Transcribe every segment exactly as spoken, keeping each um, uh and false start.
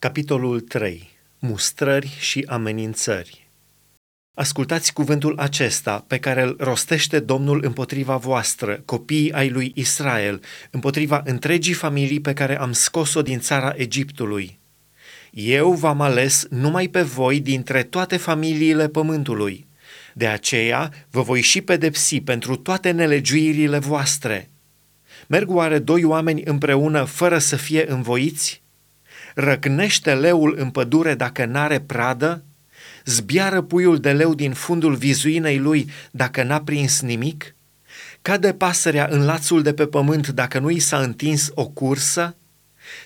Capitolul trei. Mustrări și amenințări. Ascultați cuvântul acesta pe care îl rostește Domnul împotriva voastră, copiii ai lui Israel, împotriva întregii familii pe care am scos-o din țara Egiptului. Eu v-am ales numai pe voi dintre toate familiile pământului. De aceea vă voi și pedepsi pentru toate nelegiuirile voastre. Merg oare doi oameni împreună fără să fie învoiți? Răcnește leul în pădure dacă n-are pradă? Zbiară puiul de leu din fundul vizuinei lui dacă n-a prins nimic? Cade pasărea în lațul de pe pământ dacă nu i s-a întins o cursă?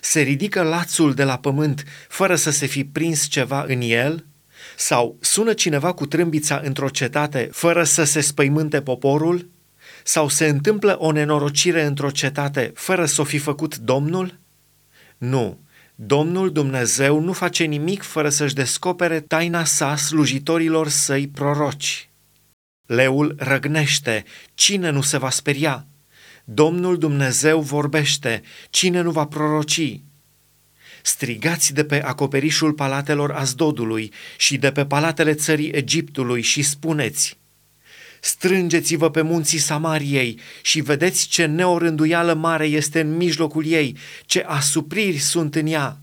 Se ridică lațul de la pământ fără să se fi prins ceva în el? Sau sună cineva cu trâmbița într-o cetate fără să se spăimânte poporul? Sau se întâmplă o nenorocire într-o cetate fără să o fi făcut Domnul? Nu, Domnul Dumnezeu nu face nimic fără să-și descopere taina sa slujitorilor săi proroci. Leul răgnește, cine nu se va speria? Domnul Dumnezeu vorbește, cine nu va proroci? Strigați de pe acoperișul palatelor Azdodului și de pe palatele țării Egiptului și spuneți: strângeți-vă pe munții Samariei și vedeți ce neorânduială mare este în mijlocul ei, ce asupriri sunt în ea.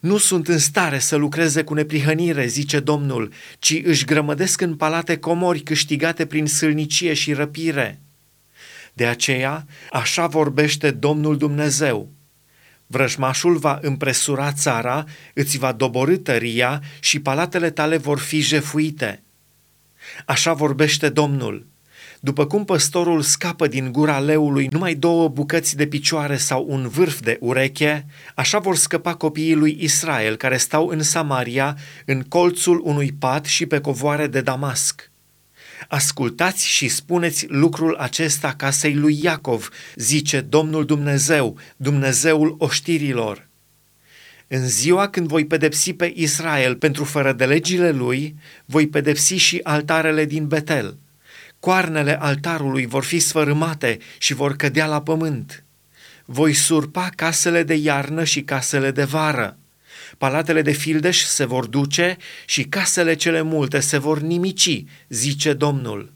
Nu sunt în stare să lucreze cu neprihănire, zice Domnul, ci își grămădesc în palate comori câștigate prin sâlnicie și răpire. De aceea, așa vorbește Domnul Dumnezeu: vrăjmașul va împresura țara, îți va dobori tăria și palatele tale vor fi jefuite. Așa vorbește Domnul: după cum păstorul scapă din gura leului numai două bucăți de picioare sau un vârf de ureche, așa vor scăpa copiii lui Israel care stau în Samaria, în colțul unui pat și pe covoare de Damasc. Ascultați și spuneți lucrul acesta casei lui Iacov, zice Domnul Dumnezeu, Dumnezeul oștirilor. În ziua când voi pedepsi pe Israel pentru fără de legile lui, voi pedepsi și altarele din Betel. Coarnele altarului vor fi sfărâmate și vor cădea la pământ. Voi surpa casele de iarnă și casele de vară. Palatele de fildeș se vor duce și casele cele multe se vor nimici, zice Domnul.